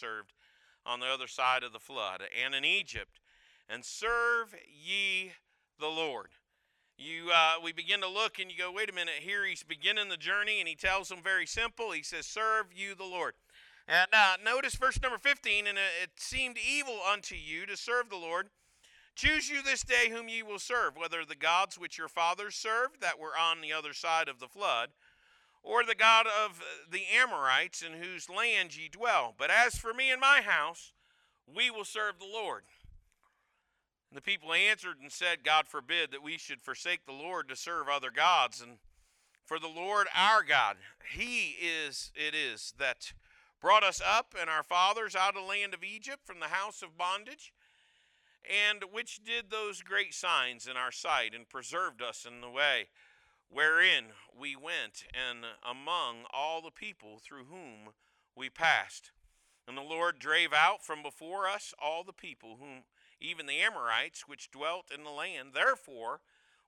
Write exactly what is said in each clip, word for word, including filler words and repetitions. served on the other side of the flood, and in Egypt, and serve ye the Lord. You, uh, we begin to look and you go, wait a minute, here he's beginning the journey, and he tells them very simple. He says, serve you the Lord. And uh, notice verse number fifteen, and it seemed evil unto you to serve the Lord. Choose you this day whom ye will serve, whether the gods which your fathers served that were on the other side of the flood, or the God of the Amorites in whose land ye dwell. But as for me and my house, we will serve the Lord. And the people answered and said, God forbid that we should forsake the Lord to serve other gods. And for the Lord our God, he is it is that brought us up and our fathers out of the land of Egypt from the house of bondage, and which did those great signs in our sight and preserved us in the way wherein we went, and among all the people through whom we passed. And the Lord drave out from before us all the people, whom even the Amorites which dwelt in the land. Therefore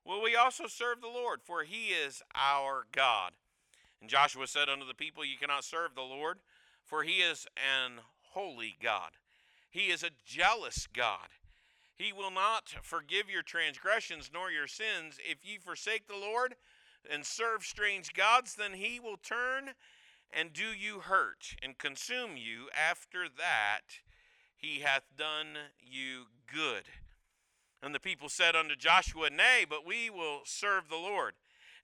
will we also serve the Lord, for he is our God. And Joshua said unto the people, ye cannot serve the Lord, for he is an holy God. He is a jealous God. He will not forgive your transgressions nor your sins. If ye forsake the Lord and serve strange gods, then he will turn and do you hurt and consume you. After that he hath done you good. And the people said unto Joshua, Nay, but we will serve the Lord.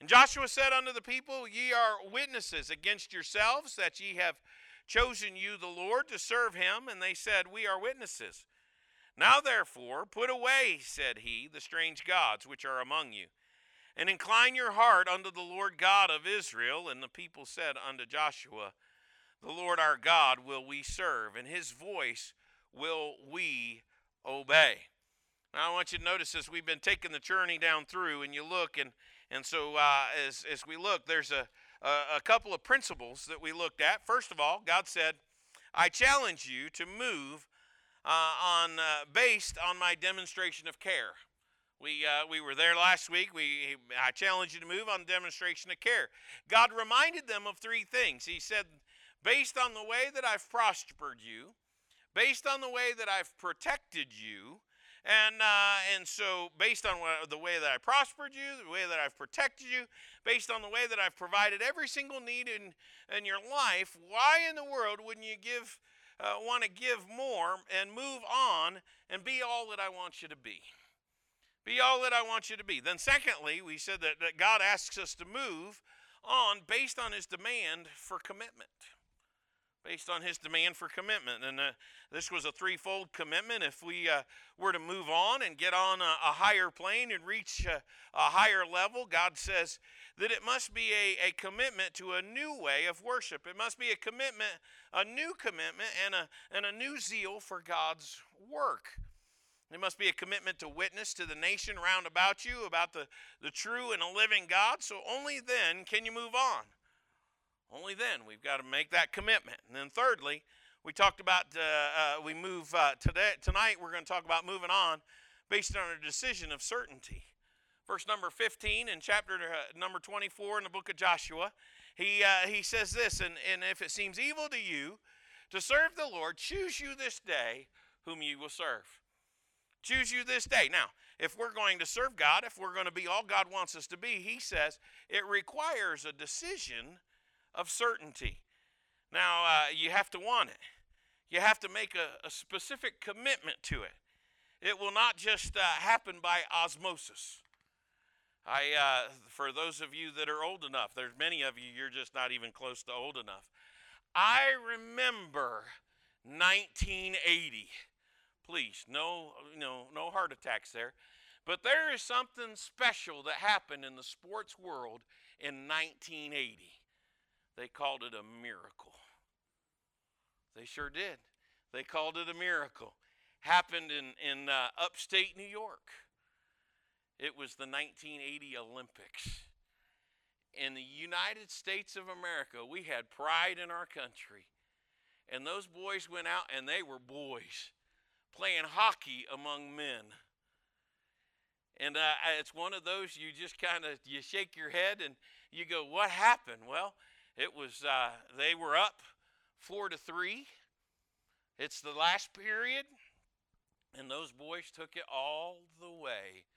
And Joshua said unto the people, Ye are witnesses against yourselves that ye have chosen you the Lord to serve him. And they said, We are witnesses. Now therefore put away, said he, the strange gods which are among you, and incline your heart unto the Lord God of Israel. And the people said unto Joshua, The Lord our God will we serve, and his voice will we obey. Now I want you to notice this. We've been taking the journey down through, and you look, and and so uh, as as we look, there's a, a a couple of principles that we looked at. First of all, God said, I challenge you to move Uh, on uh, based on my demonstration of care. We uh, we were there last week. We I challenged you to move on demonstration of care. God reminded them of three things. He said, based on the way that I've prospered you, based on the way that I've protected you, and uh, and so based on what, the way that I prospered you, the way that I've protected you, based on the way that I've provided every single need in in your life, why in the world wouldn't you give? Uh, want to give more and move on and be all that I want you to be. Be all that I want you to be. Then secondly, we said that, that God asks us to move on based on his demand for commitment. Based on his demand for commitment. And uh, this was a threefold commitment. If we uh, were to move on and get on a, a higher plane and reach a, a higher level, God says that it must be a, a commitment to a new way of worship. It must be a commitment, a new commitment, and a, and a new zeal for God's work. There must be a commitment to witness to the nation round about you about the, the true and a living God. So only then can you move on. Only then we've got to make that commitment. And then thirdly, we talked about, uh, uh, we move uh, today, tonight we're going to talk about moving on based on a decision of certainty. Verse number fifteen in chapter uh, number twenty-four in the book of Joshua, he uh, he says this, and, and if it seems evil to you to serve the Lord, choose you this day whom you will serve. Choose you this day. Now, if we're going to serve God, if we're going to be all God wants us to be, he says it requires a decision of certainty. Now, uh, you have to want it. You have to make a, a specific commitment to it. It will not just uh, happen by osmosis. I, uh, for those of you that are old enough, there's many of you, you're just not even close to old enough. I remember nineteen eighty. Please, no, no, no heart attacks there. But there is something special that happened in the sports world in nineteen eighty. They called it a miracle. They sure did. They called it a miracle. Happened in, in uh, upstate New York. It was the nineteen eighty Olympics. In the United States of America, we had pride in our country. And those boys went out, and they were boys, playing hockey among men. And uh, it's one of those you just kind of, you shake your head and you go, what happened? Well, it was, uh, they were up four to three. It's the last period, and those boys took it all the way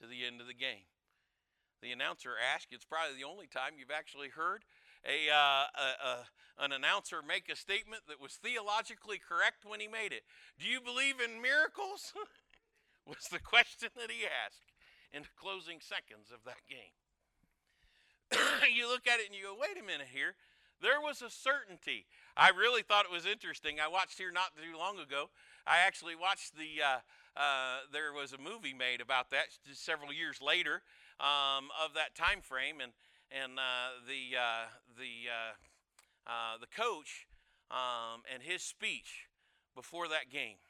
to the end of the game. The announcer asked, it's probably the only time you've actually heard a, uh, a, a an announcer make a statement that was theologically correct when he made it. Do you believe in miracles? was the question that he asked in the closing seconds of that game. You look at it and you go, wait a minute here. There was a certainty. I really thought it was interesting. I watched here not too long ago. I actually watched the, uh, uh, there was a movie made about that just several years later um, of that time frame. And and uh, the, uh, the, uh, uh, the coach um, and his speech before that game.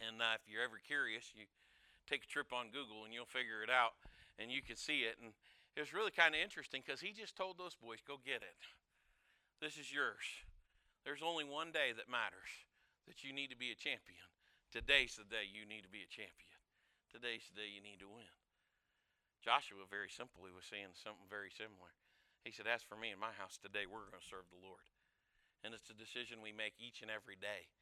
And uh, if you're ever curious, you take a trip on Google and you'll figure it out. And you can see it. And it was really kind of interesting because he just told those boys, go get it. This is yours. There's only one day that matters, that you need to be a champion. Today's the day you need to be a champion. Today's the day you need to win. Joshua very simply was saying something very similar. He said, as for me and my house today, we're going to serve the Lord. And it's a decision we make each and every day.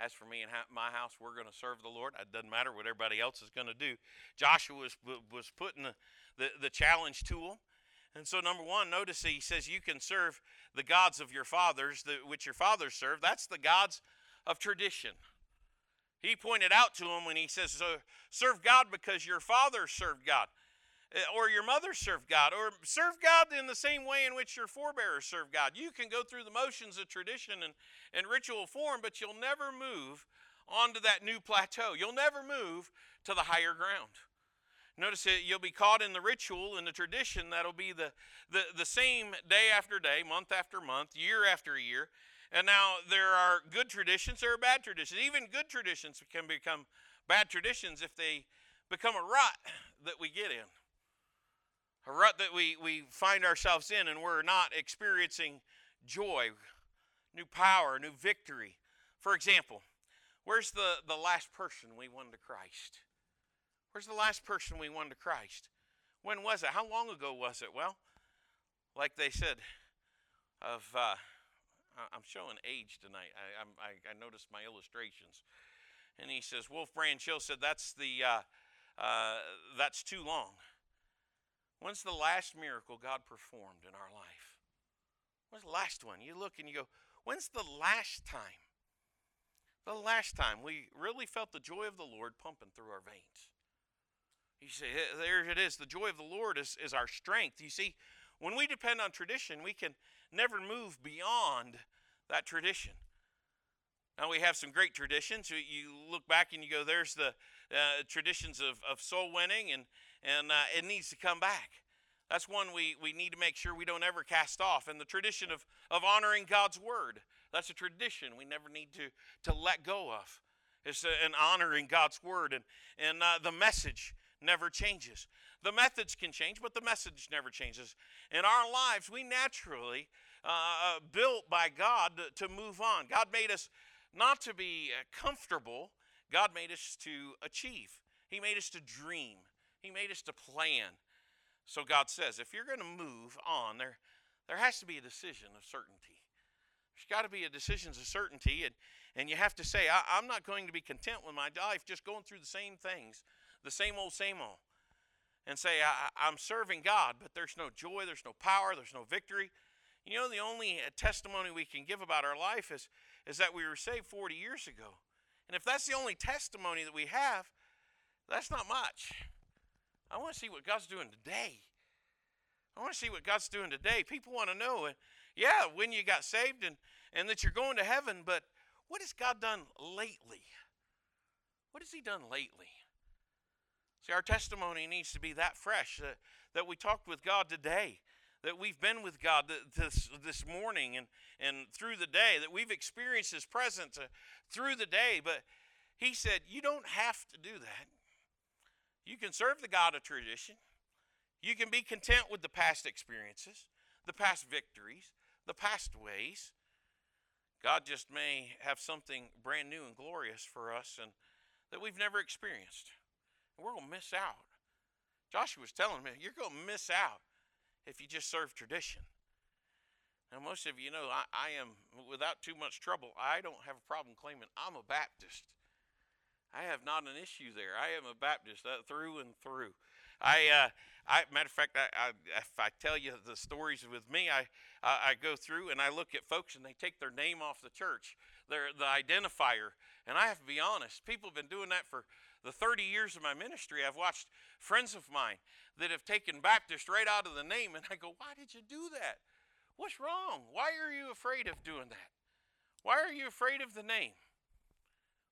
As for me and my house, we're going to serve the Lord. It doesn't matter what everybody else is going to do. Joshua was, was putting the, the, the challenge to him. And so, number one, notice he says you can serve the gods of your fathers, the, which your fathers served. That's the gods of tradition. He pointed out to him when he says, so serve God because your father served God, or your mother served God, or serve God in the same way in which your forebears served God. You can go through the motions of tradition and, and ritual form, but you'll never move onto that new plateau. You'll never move to the higher ground. Notice it, you'll be caught in the ritual and the tradition that'll be the, the, the same day after day, month after month, year after year. And now there are good traditions, there are bad traditions. Even good traditions can become bad traditions if they become a rut that we get in. A rut that we, we find ourselves in and we're not experiencing joy, new power, new victory. For example, where's the, the last person we won to Christ? Where's the last person we won to Christ? When was it? How long ago was it? Well, like they said, of uh, I'm showing age tonight. I, I'm, I I noticed my illustrations, and he says Wolf Branchill said that's the uh, uh, that's too long. When's the last miracle God performed in our life? When's the last one? You look and you go, when's the last time? The last time we really felt the joy of the Lord pumping through our veins. You see, there it is. The joy of the Lord is, is our strength. You see, when we depend on tradition, we can never move beyond that tradition. Now, we have some great traditions. You look back and you go, there's the uh, traditions of, of soul winning, and, and uh, it needs to come back. That's one we, we need to make sure we don't ever cast off. And the tradition of, of honoring God's word, that's a tradition we never need to, to let go of. It's an honoring God's word and, and uh, the message never changes. The methods can change, but the message never changes. In our lives, we naturally uh, built by God to, to move on. God made us not to be comfortable. God made us to achieve. He made us to dream. He made us to plan. So God says, if you're going to move on, there, there has to be a decision of certainty. There's got to be a decision of certainty, and, and you have to say, I, I'm not going to be content with my life just going through the same things. The same old, same old. And say, I, I'm serving God, but there's no joy, there's no power, there's no victory. You know, the only testimony we can give about our life is, is that we were saved forty years ago. And if that's the only testimony that we have, that's not much. I want to see what God's doing today. I want to see what God's doing today. People want to know, yeah, when you got saved and, and that you're going to heaven, but what has God done lately? What has he done lately? See, our testimony needs to be that fresh, that, that we talked with God today, that we've been with God this, this morning and, and through the day, that we've experienced his presence through the day. But he said, you don't have to do that. You can serve the God of tradition. You can be content with the past experiences, the past victories, the past ways. God just may have something brand new and glorious for us and that we've never experienced. We're going to miss out. Joshua's telling me, you're going to miss out if you just serve tradition. Now, most of you know I, I am, without too much trouble, I don't have a problem claiming I'm a Baptist. I have not an issue there. I am a Baptist uh, through and through. I, uh, I matter of fact, I, I, if I tell you the stories with me, I, I, I go through and I look at folks and they take their name off the church, their the identifier. And I have to be honest, people have been doing that for the thirty years of my ministry. I've watched friends of mine that have taken Baptist right out of the name, and I go, why did you do that? What's wrong? Why are you afraid of doing that? Why are you afraid of the name?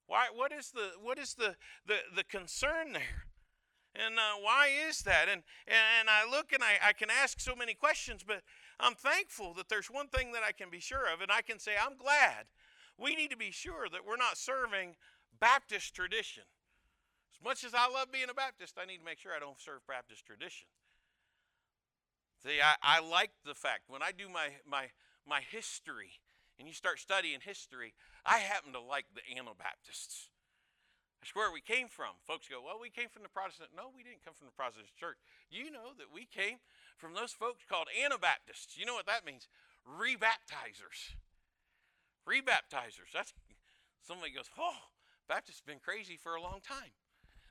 Why? What is the what is the the, the concern there? And uh, why is that? And and, and I look and I, I can ask so many questions, but I'm thankful that there's one thing that I can be sure of, and I can say I'm glad. We need to be sure that we're not serving Baptist tradition. As much as I love being a Baptist, I need to make sure I don't serve Baptist tradition. See, I, I like the fact when I do my, my, my history and you start studying history, I happen to like the Anabaptists. That's where we came from. Folks go, well, we came from the Protestant. No, we didn't come from the Protestant church. You know that we came from those folks called Anabaptists. You know what that means? Rebaptizers. Rebaptizers. That's, somebody goes, oh, Baptists have been crazy for a long time.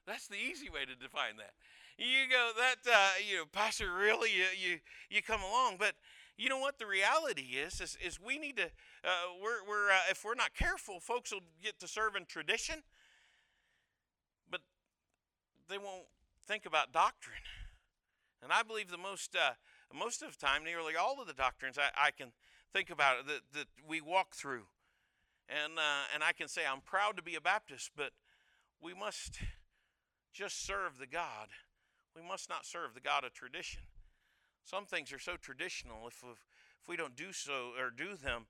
That's the easy way to define that. You go, that, uh, you know, Pastor, really, you, you you come along. But you know what the reality is, is, is we need to, uh, we're, we're uh, if we're not careful, folks will get to serving tradition, but they won't think about doctrine. And I believe the most, uh, most of the time, nearly all of the doctrines I, I can think about that, that we walk through. And, uh, and I can say I'm proud to be a Baptist, but we must just serve the God. We must not serve the God of tradition. Some things are so traditional, if we've, if we don't do so or do them,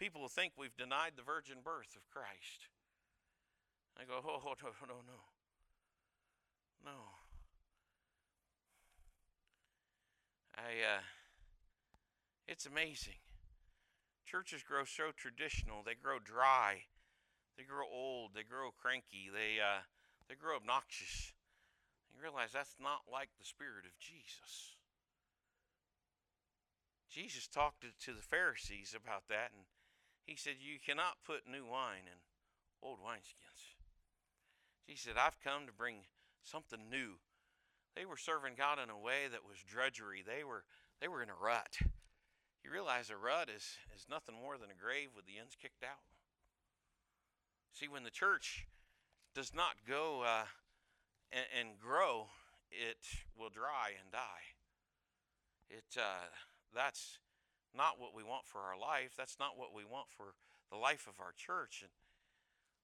people will think we've denied the virgin birth of Christ. I go, oh, no, no, no, no. I, uh, it's amazing. Churches grow so traditional. They grow dry. They grow old. They grow cranky. They, uh, They grow obnoxious. You realize that's not like the Spirit of Jesus. Jesus talked to, to the Pharisees about that, and he said, you cannot put new wine in old wineskins. Jesus said, I've come to bring something new. They were serving God in a way that was drudgery. They were they were in a rut. You realize a rut is, is nothing more than a grave with the ends kicked out. See, when the church does not go uh, and, and grow, it will dry and die. It uh, that's not what we want for our life. That's not what we want for the life of our church. And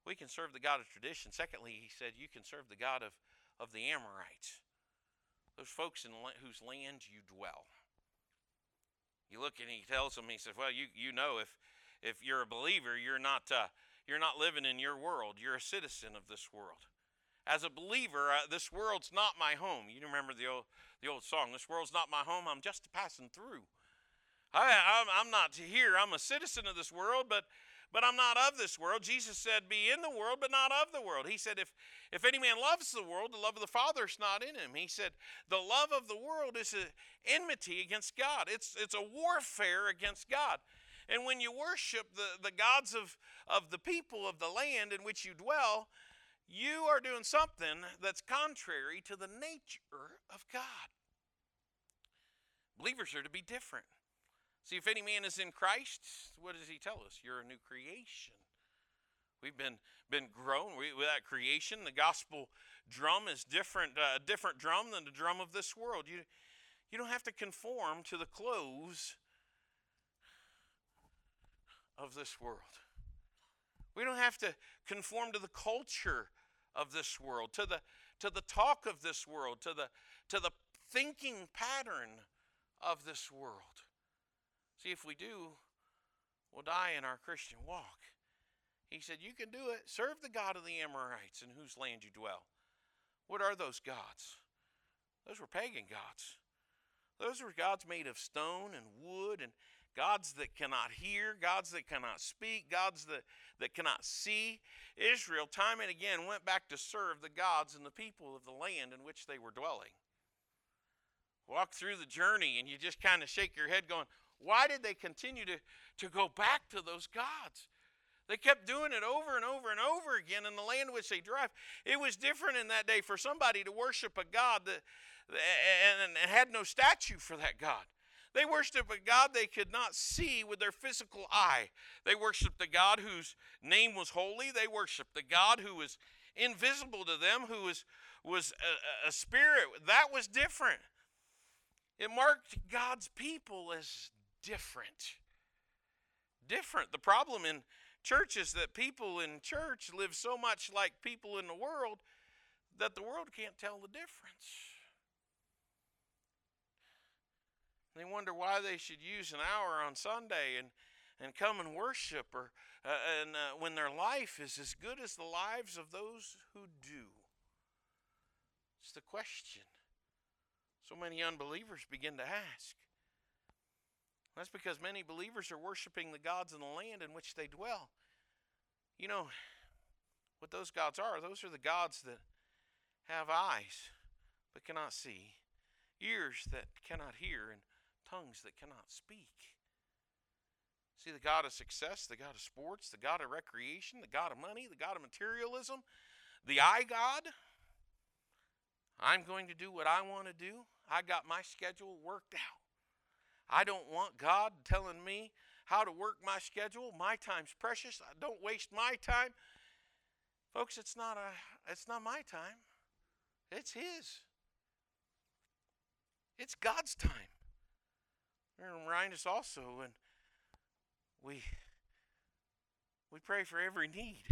we can serve the God of tradition. Secondly, he said you can serve the God of, of the Amorites, those folks in whose land you dwell. You look and he tells them, he says, well, you you know if if you're a believer, you're not. Uh, You're not living in your world. You're a citizen of this world. As a believer, uh, this world's not my home. You remember the old the old song, this world's not my home. I'm just passing through. I, I'm, I'm not here. I'm a citizen of this world, but but I'm not of this world. Jesus said, be in the world, but not of the world. He said, if, if any man loves the world, the love of the Father is not in him. He said, the love of the world is an enmity against God. It's, it's a warfare against God. And when you worship the, the gods of, of the people of the land in which you dwell, you are doing something that's contrary to the nature of God. Believers are to be different. See, if any man is in Christ, what does he tell us? You're a new creation. We've been been grown we, with that creation. The gospel drum is different, uh, a different drum than the drum of this world. You, you don't have to conform to the clothes of this world. We don't have to conform to the culture of this world, to the to the talk of this world, to the to the thinking pattern of this world. See, if we do, we'll die in our Christian walk. He said, you can do it. Serve the God of the Amorites in whose land you dwell. What are those gods? Those were pagan gods. Those were gods made of stone and wood and gods that cannot hear, gods that cannot speak, gods that, that cannot see. Israel, time and again, went back to serve the gods and the people of the land in which they were dwelling. Walk through the journey and you just kind of shake your head going, Why did they continue to, to go back to those gods? They kept doing it over and over and over again in the land which they derived. It was different in that day for somebody to worship a god that, and, and had no statue for that god. They worshiped a god they could not see with their physical eye. They worshiped the God whose name was holy. They worshiped the God who was invisible to them, who was, was a, a spirit. That was different. It marked God's people as different. Different. The problem in church is that people in church live so much like people in the world that the world can't tell the difference. They wonder why they should use an hour on Sunday and, and come and worship, or uh, and uh, when their life is as good as the lives of those who do. It's the question so many unbelievers begin to ask. That's because many believers are worshiping the gods in the land in which they dwell. You know what those gods are? Those are the gods that have eyes but cannot see, ears that cannot hear, and tongues that cannot speak. See, the God of success, the God of sports, the God of recreation, the God of money, the God of materialism, the I God. I'm going to do what I want to do. I got my schedule worked out. I don't want God telling me how to work my schedule. My time's precious. I don't waste my time. Folks, it's not a, it's not my time. It's His. It's God's time. And remind us also, and we we pray for every need.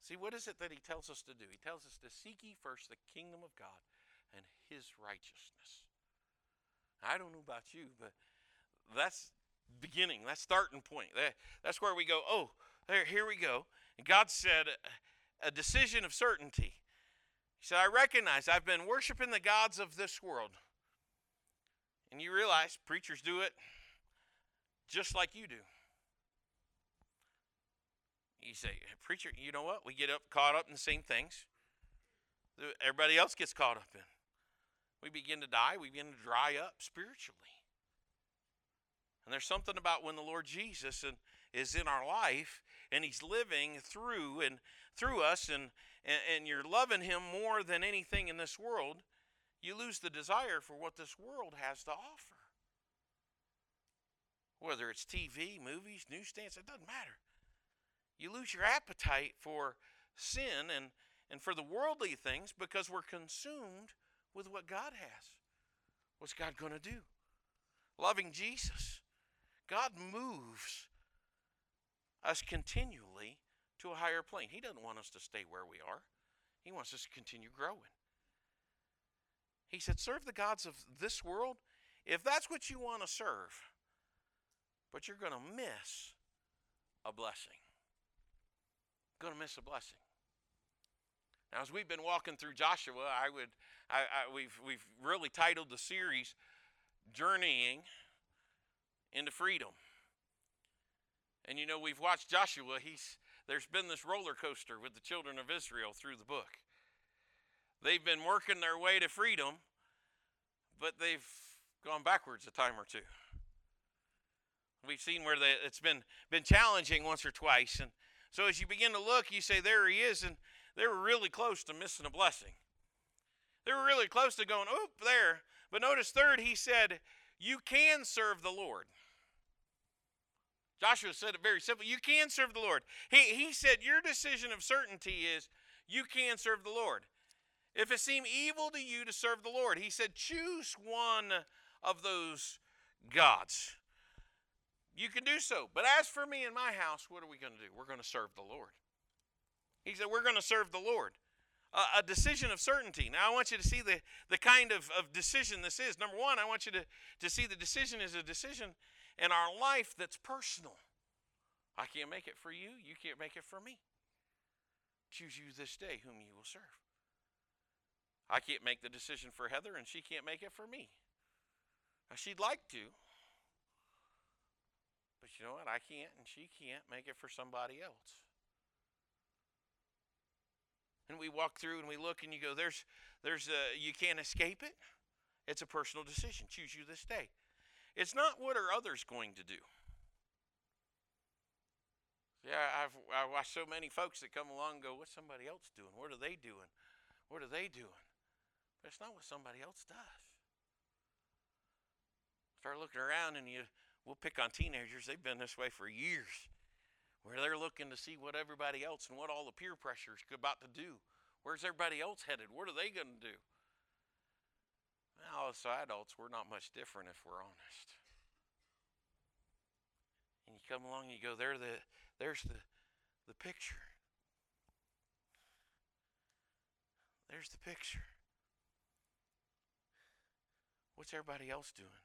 See, what is it that He tells us to do? He tells us to seek ye first the kingdom of God and His righteousness. I don't know about you, but that's beginning. That's starting point. That, that's where we go, oh, there, here we go. And God said a, a decision of certainty. He said, I recognize I've been worshiping the gods of this world. And you realize preachers do it just like you do. You say, preacher, you know what? We get up, caught up in the same things everybody else gets caught up in. We begin to die. We begin to dry up spiritually. And there's something about when the Lord Jesus is in our life and He's living through and through us, and, and, and you're loving Him more than anything in this world, you lose the desire for what this world has to offer. Whether it's T V, movies, newsstands, it doesn't matter. You lose your appetite for sin and, and for the worldly things because we're consumed with what God has. What's God going to do? Loving Jesus. God moves us continually to a higher plane. He doesn't want us to stay where we are. He wants us to continue growing. He said, serve the gods of this world if that's what you want to serve. But you're going to miss a blessing. Going to miss a blessing. Now, as we've been walking through Joshua, I would, I, I, we've we've really titled the series "Journeying into Freedom." And you know, we've watched Joshua. He's there's been this roller coaster with the children of Israel through the book. They've been working their way to freedom, but they've gone backwards a time or two. We've seen where they, it's been been challenging once or twice, and so as you begin to look, you say, there He is, and they were really close to missing a blessing. They were really close to going, oop, there. But notice third, he said, you can serve the Lord. Joshua said it very simple. You can serve the Lord. He, he said, your decision of certainty is you can serve the Lord. If it seem evil to you to serve the Lord, he said, choose one of those gods. You can do so. But as for me and my house, what are we going to do? We're going to serve the Lord. He said, we're going to serve the Lord. Uh, a decision of certainty. Now, I want you to see the, the kind of, of decision this is. Number one, I want you to, to see the decision is a decision in our life that's personal. I can't make it for you. You can't make it for me. Choose you this day whom you will serve. I can't make the decision for Heather, and she can't make it for me. Now, she'd like to, but you know what? I can't, and she can't make it for somebody else. And we walk through and we look and you go, there's, there's a, you can't escape it. It's a personal decision. Choose you this day. It's not what are others going to do. Yeah, I've I watched so many folks that come along and go, what's somebody else doing? What are they doing? What are they doing? But it's not what somebody else does. Start looking around, and you we'll pick on teenagers. They've been this way for years, where they're looking to see what everybody else and what all the peer pressure is about to do. Where's everybody else headed? What are they going to do? Now, as adults, we're not much different if we're honest. And you come along and you go, there the, there's the, the picture. There's the picture. What's everybody else doing?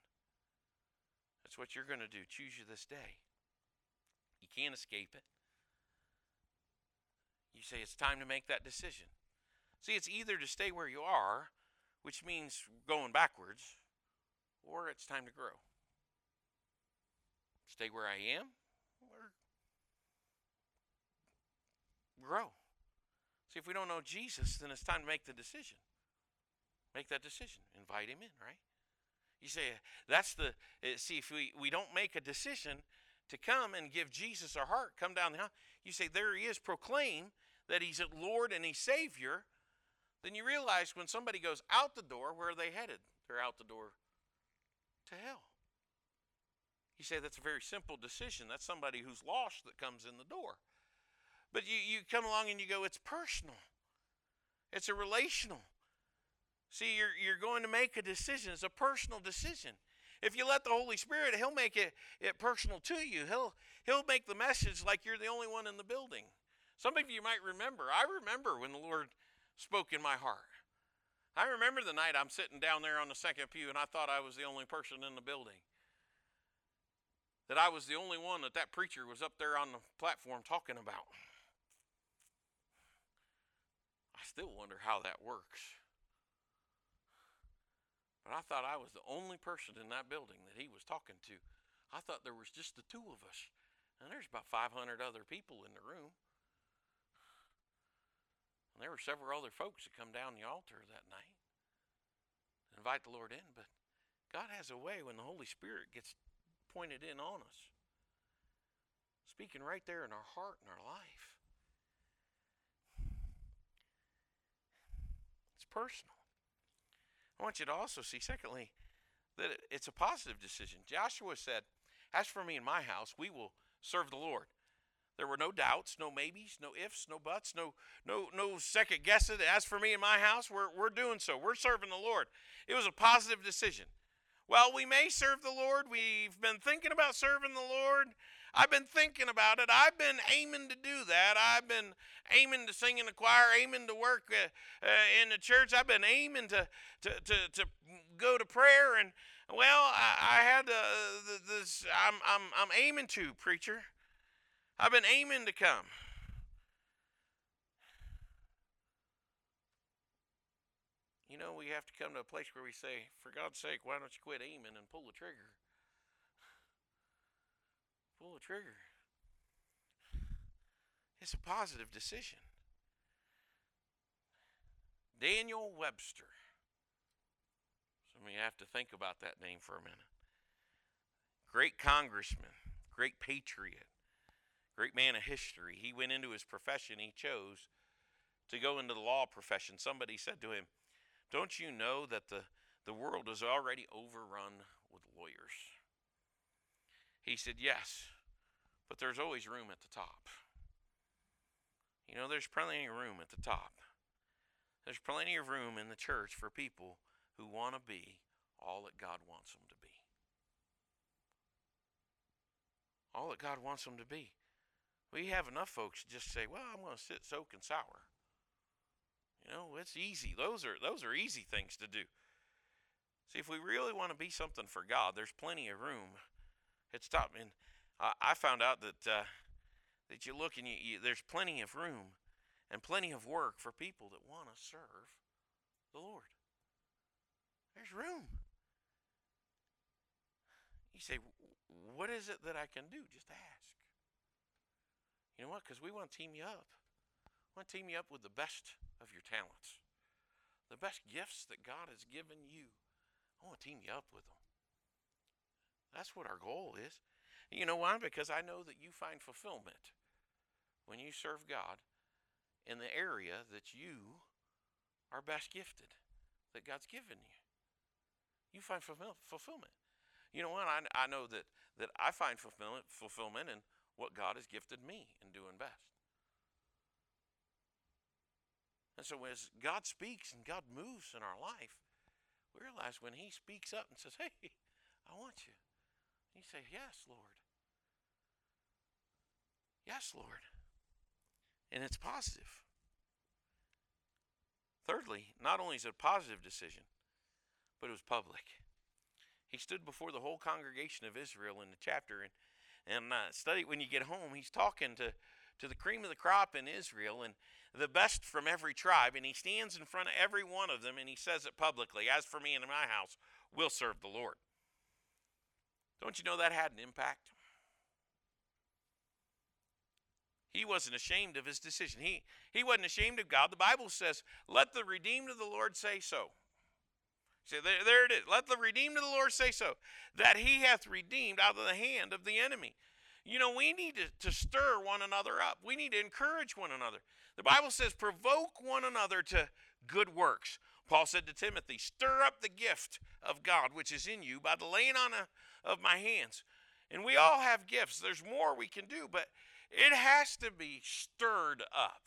That's what you're going to do. Choose you this day. You can't escape it. You say it's time to make that decision. See, it's either to stay where you are, which means going backwards, or it's time to grow. Stay where I am, or grow. See, if we don't know Jesus, then it's time to make the decision. Make that decision. Invite him in, right? You say, that's the, see, if we, we don't make a decision to come and give Jesus our heart, come down the house, you say, there he is, proclaim that he's Lord and he's Savior, then you realize when somebody goes out the door, where are they headed? They're out the door to hell. You say, that's a very simple decision. That's somebody who's lost that comes in the door. But you, you come along and you go, it's personal. It's a relational. See, you're, you're going to make a decision. It's a personal decision. If you let the Holy Spirit, he'll make it, it personal to you. He'll, he'll make the message like you're the only one in the building. Some of you might remember. I remember when the Lord spoke in my heart. I remember the night I'm sitting down there on the second pew and I thought I was the only person in the building. That I was the only one that that preacher was up there on the platform talking about. I still wonder how that works. But I thought I was the only person in that building that he was talking to. I thought there was just the two of us. And there's about five hundred other people in the room. And there were several other folks that come down the altar that night and invite the Lord in. But God has a way when the Holy Spirit gets pointed in on us, speaking right there in our heart and our life. It's personal. I want you to also see, secondly, that it's a positive decision. Joshua said, as for me and my house, we will serve the Lord. There were no doubts, no maybes, no ifs, no buts, no no no second guesses. As for me and my house, we're, we're doing so. We're serving the Lord. It was a positive decision. Well, we may serve the Lord. We've been thinking about serving the Lord. I've been thinking about it. I've been aiming to do that. I've been aiming to sing in the choir, aiming to work uh, uh, in the church. I've been aiming to to to, to go to prayer. And well, I, I had uh, this. I'm I'm I'm aiming to, preacher. I've been aiming to come. You know, we have to come to a place where we say, for God's sake, why don't you quit aiming and pull the trigger? Pull the trigger. It's a positive decision. Daniel Webster. Some of you have to think about that name for a minute. Great congressman, great patriot, great man of history. He went into his profession. He chose to go into the law profession. Somebody said to him, don't you know that the, the world is already overrun with lawyers? He said, yes, but there's always room at the top. You know, there's plenty of room at the top. There's plenty of room in the church for people who want to be all that God wants them to be. All that God wants them to be. We have enough folks just say, well, I'm going to sit soak and sour. You know, it's easy. Those are those are easy things to do. See, if we really want to be something for God, there's plenty of room. It's top. And I, I found out that uh, that you look and you, you, there's plenty of room and plenty of work for people that want to serve the Lord. There's room. You say, what is it that I can do? Just ask. You know what? Because we want to team you up. We want to team you up with the best of your talents, the best gifts that God has given you. I want to team you up with them. That's what our goal is. You know why? Because I know that you find fulfillment when you serve God in the area that you are best gifted, that God's given you. You find fulfillment. You know what? I, I know that, that I find fulfillment, fulfillment in what God has gifted me in doing best. And so as God speaks and God moves in our life, we realize when he speaks up and says, hey, I want you. And you say, yes, Lord. Yes, Lord. And it's positive. Thirdly, not only is it a positive decision, but it was public. He stood before the whole congregation of Israel in the chapter, and, and uh, study it when you get home. He's talking to, to the cream of the crop in Israel and the best from every tribe, and he stands in front of every one of them, and he says it publicly, as for me and my house, we'll serve the Lord. Don't you know that had an impact? He wasn't ashamed of his decision. He, he wasn't ashamed of God. The Bible says, let the redeemed of the Lord say so. So there, there it is. Let the redeemed of the Lord say so, that he hath redeemed out of the hand of the enemy. You know, we need to, to stir one another up. We need to encourage one another. The Bible says, provoke one another to good works. Paul said to Timothy, stir up the gift of God which is in you by the laying on a, of my hands. And we all have gifts. There's more we can do, but it has to be stirred up.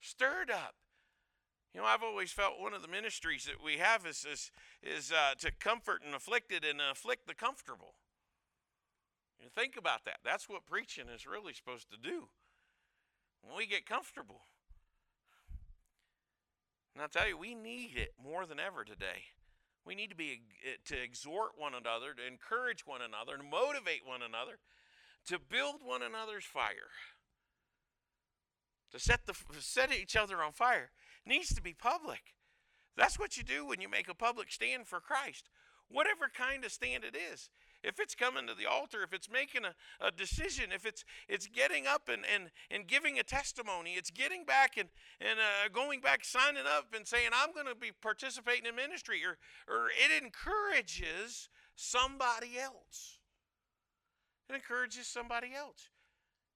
Stirred up. You know, I've always felt one of the ministries that we have is, is, is uh, to comfort and afflicted and afflict the comfortable. You know, think about that. That's what preaching is really supposed to do. When we get comfortable. And I'll tell you, we need it more than ever today. We need to be to exhort one another, to encourage one another, to motivate one another, to build one another's fire. To set the set each other on fire needs to be public. That's what you do when you make a public stand for Christ. Whatever kind of stand it is. If it's coming to the altar, if it's making a, a decision, if it's it's getting up and, and, and giving a testimony, it's getting back and, and uh, going back, signing up and saying, I'm going to be participating in ministry, or, or it encourages somebody else. It encourages somebody else.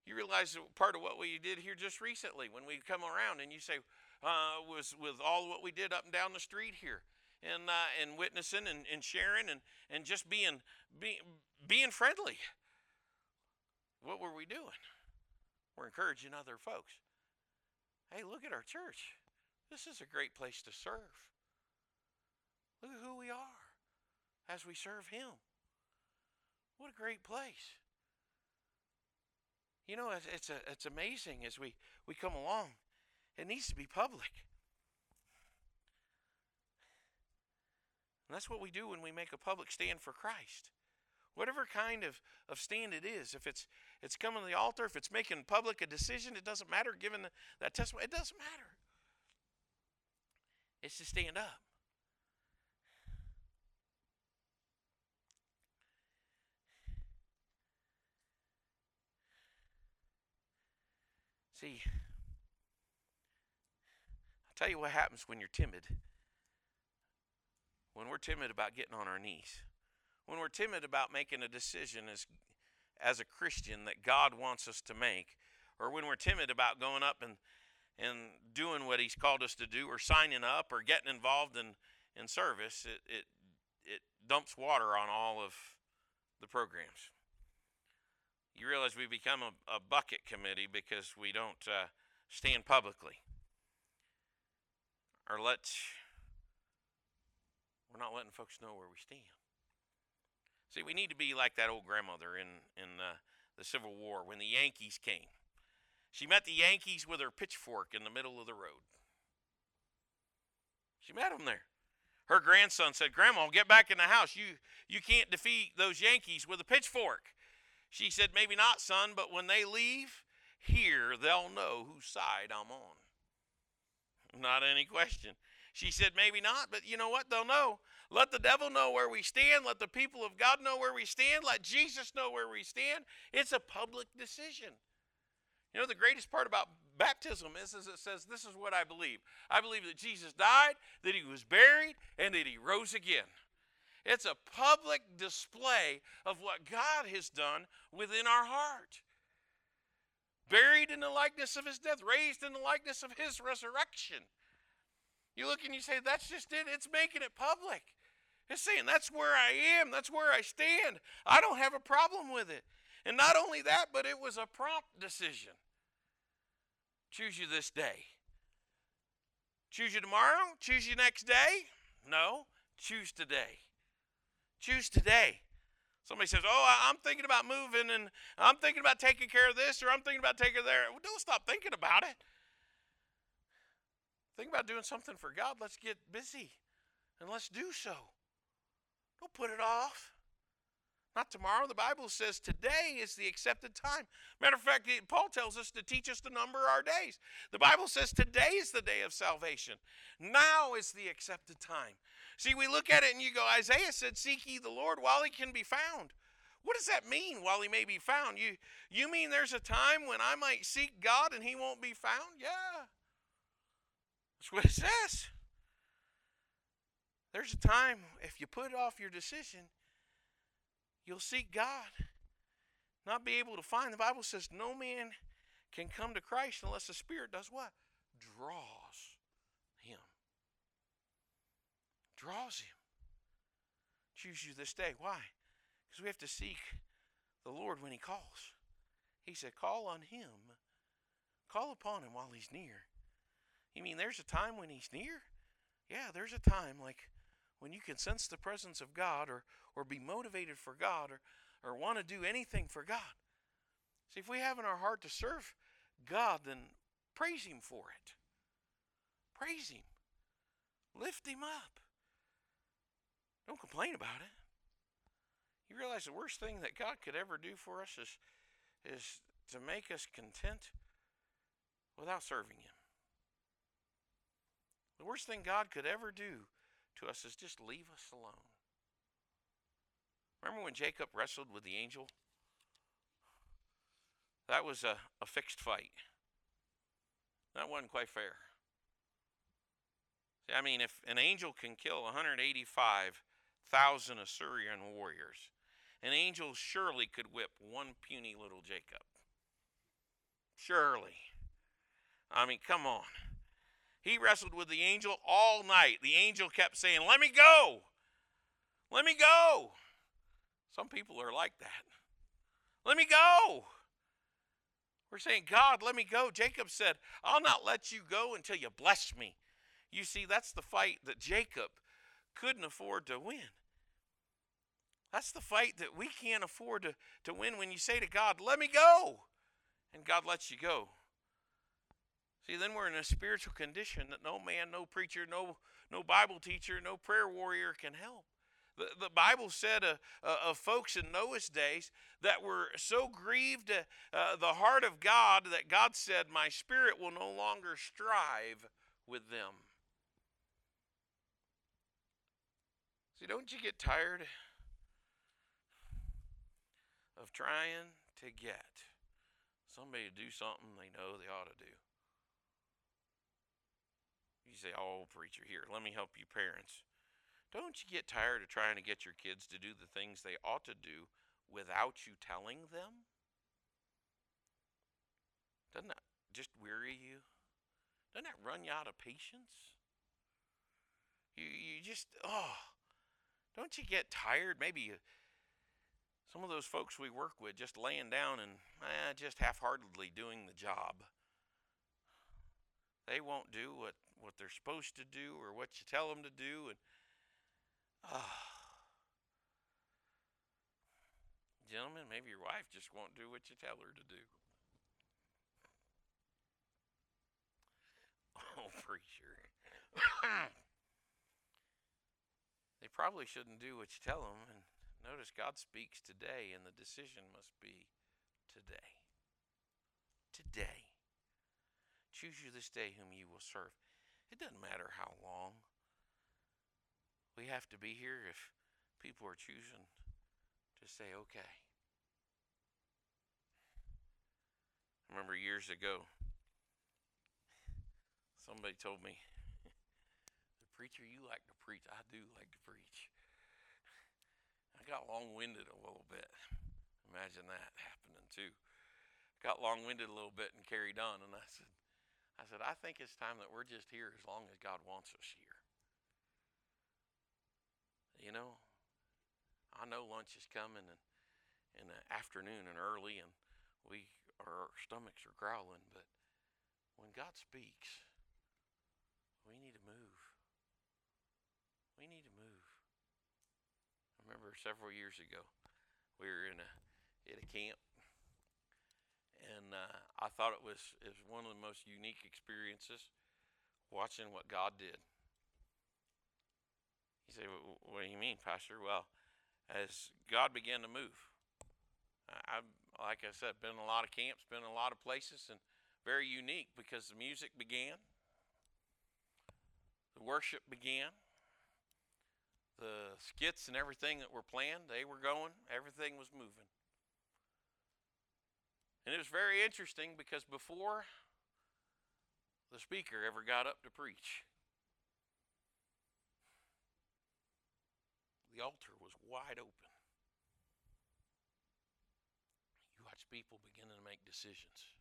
You realize part of what we did here just recently when we come around and you say, uh, was with all what we did up and down the street here and uh, and witnessing and, and sharing and, and just being, being, being friendly. What were we doing? We're encouraging other folks. Hey, look at our church. This is a great place to serve. Look at who we are as we serve him. What a great place. You know, it's it's, a, it's amazing as we, we come along. It needs to be public. And that's what we do when we make a public stand for Christ. Whatever kind of, of stand it is, if it's it's coming to the altar, if it's making public a decision, it doesn't matter, giving the, that testimony, it doesn't matter. It's to stand up. See, I'll tell you what happens when you're timid. When we're timid about getting on our knees. When we're timid about making a decision as, as a Christian that God wants us to make. Or when we're timid about going up and, and doing what he's called us to do, or signing up or getting involved in, in service. It, it, it dumps water on all of the programs. You realize we become a, a bucket committee because we don't uh, stand publicly. Or let's, we're not letting folks know where we stand. See, we need to be like that old grandmother in, in uh, the Civil War when the Yankees came. She met the Yankees with her pitchfork in the middle of the road. She met them there. Her grandson said, Grandma, get back in the house. You, you can't defeat those Yankees with a pitchfork. She said, maybe not, son, but when they leave here, they'll know whose side I'm on. Not any question. She said, maybe not, but you know what? They'll know. Let the devil know where we stand. Let the people of God know where we stand. Let Jesus know where we stand. It's a public decision. You know, the greatest part about baptism is, is it says, this is what I believe. I believe that Jesus died, that he was buried, and that he rose again. It's a public display of what God has done within our heart. Buried in the likeness of his death, raised in the likeness of his resurrection. You look and you say, that's just it. It's making it public. It's saying, that's where I am. That's where I stand. I don't have a problem with it. And not only that, but it was a prompt decision. Choose you this day. Choose you tomorrow? Choose you next day? No. Choose today. Choose today. Somebody says, oh, I'm thinking about moving, and I'm thinking about taking care of this, or I'm thinking about taking care of there. Well, don't stop thinking about it. Think about doing something for God. Let's get busy, and let's do so. Don't put it off. Not tomorrow. The Bible says today is the accepted time. Matter of fact, Paul tells us to teach us to number our days. The Bible says today is the day of salvation. Now is the accepted time. See, we look at it and you go, Isaiah said, seek ye the Lord while he can be found. What does that mean, while he may be found? You, you mean there's a time when I might seek God and he won't be found? Yeah. That's what it says. There's a time, if you put off your decision, you'll seek God, not be able to find. The Bible says no man can come to Christ unless the Spirit does what? Draws him. Draws him. Choose you this day. Why? Because we have to seek the Lord when he calls. He said, call on him. Call upon him while he's near. You mean there's a time when he's near? Yeah, there's a time like when you can sense the presence of God, or, or be motivated for God, or, or want to do anything for God. See, if we have in our heart to serve God, then praise him for it. Praise him. Lift him up. Don't complain about it. You realize the worst thing that God could ever do for us is, is to make us content without serving him. The worst thing God could ever do to us is just leave us alone. Remember when Jacob wrestled with the angel? That was a, a fixed fight. That wasn't quite fair. See, I mean, if an angel can kill one hundred eighty-five thousand Assyrian warriors, an angel surely could whip one puny little Jacob. Surely. I mean, come on. He wrestled with the angel all night. The angel kept saying, let me go. Let me go. Some people are like that. Let me go. We're saying, God, let me go. Jacob said, I'll not let you go until you bless me. You see, that's the fight that Jacob couldn't afford to win. That's the fight that we can't afford to, to win when you say to God, let me go. And God lets you go. See, then we're in a spiritual condition that no man, no preacher, no, no Bible teacher, no prayer warrior can help. The, the Bible said uh, uh, of folks in Noah's days that were so grieved uh, uh, the heart of God that God said, my spirit will no longer strive with them. See, don't you get tired of trying to get somebody to do something they know they ought to do? You say, oh, preacher, here, let me help you parents. Don't you get tired of trying to get your kids to do the things they ought to do without you telling them? Doesn't that just weary you? Doesn't that run you out of patience? You you just, oh, don't you get tired? Maybe you, some of those folks we work with just laying down and eh, just half-heartedly doing the job. They won't do what, what they're supposed to do or what you tell them to do. And oh. Gentlemen, maybe your wife just won't do what you tell her to do. Oh, preacher. They probably shouldn't do what you tell them. And notice God speaks today, and the decision must be today. Today. Choose you this day whom you will serve. It doesn't matter how long we have to be here if people are choosing to say, okay. I remember years ago, somebody told me, the preacher, you like to preach. I do like to preach. I got long-winded a little bit. Imagine that happening too. I got long-winded a little bit and carried on, and I said, I said, I think it's time that we're just here as long as God wants us here. You know, I know lunch is coming and in the afternoon and early, and we our stomachs are growling, but when God speaks, we need to move. We need to move. I remember several years ago, we were in a at a camp, and uh, I thought it was it was one of the most unique experiences, watching what God did. You say, what do you mean, Pastor? Well, as God began to move, I like I said, been in a lot of camps, been in a lot of places, and very unique because the music began, the worship began, the skits and everything that were planned, they were going, everything was moving. And it was very interesting because before the speaker ever got up to preach, the altar was wide open. You watch people beginning to make decisions.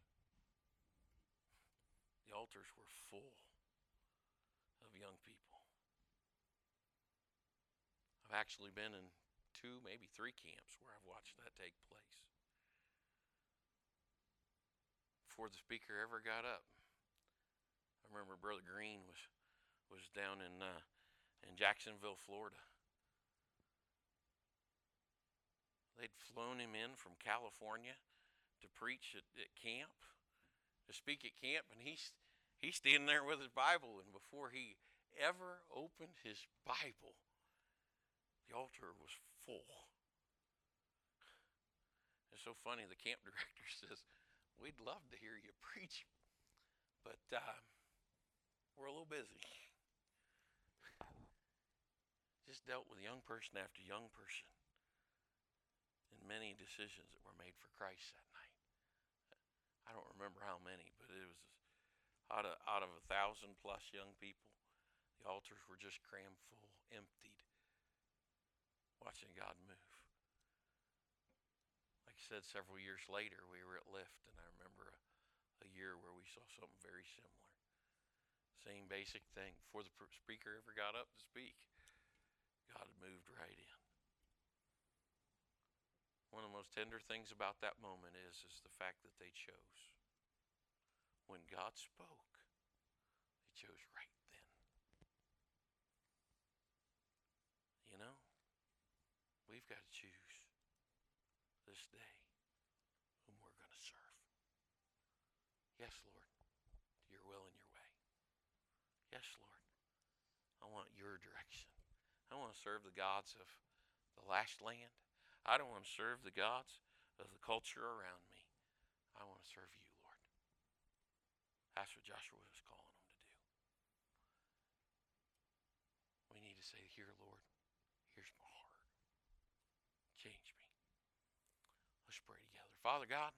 The altars were full of young people. I've actually been in two, maybe three camps where I've watched that take place. Before the speaker ever got up, I remember Brother Green was was down in uh, in Jacksonville, Florida. They'd flown him in from California to preach at, at camp, to speak at camp, and he's he's standing there with his Bible, and before he ever opened his Bible, the altar was full. It's so funny, the camp director says, we'd love to hear you preach, but uh, we're a little busy. Just dealt with young person after young person and many decisions that were made for Christ that night. I don't remember how many, but it was out of, out of a thousand plus young people, the altars were just crammed full, emptied. Watching God move. Like I said, several years later, we were at Lyft, and I remember a, a year where we saw something very similar. Same basic thing. Before the speaker ever got up to speak, God had moved right in. One of the most tender things about that moment is, is the fact that they chose. When God spoke, they chose right then. You know? We've got to choose this day whom we're going to serve. Yes, Lord, to your will and your way. Yes, Lord, I want your direction. I want to serve the gods of the last land. I don't want to serve the gods of the culture around me. I want to serve you, Lord. That's what Joshua was calling them to do. We need to say, here, Lord, here's my heart. Change me. Let's pray together. Father God,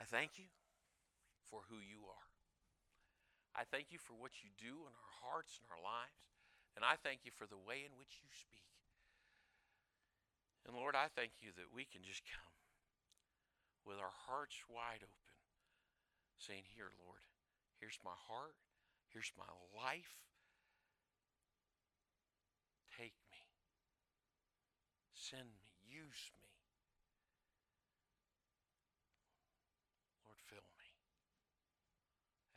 I thank you for who you are. I thank you for what you do in our hearts and our lives. And I thank you for the way in which you speak. And Lord, I thank you that we can just come with our hearts wide open, saying, here, Lord, here's my heart, here's my life. Take me. Send me, use me. Lord, fill me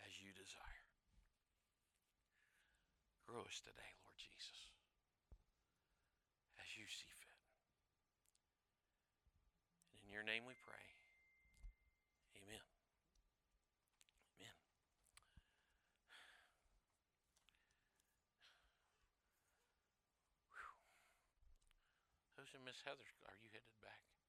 as you desire. Grow us today, Lord Jesus, as you see fit. And in your name we pray. Amen. Amen. Who's in Miss Heather's? Are you headed back?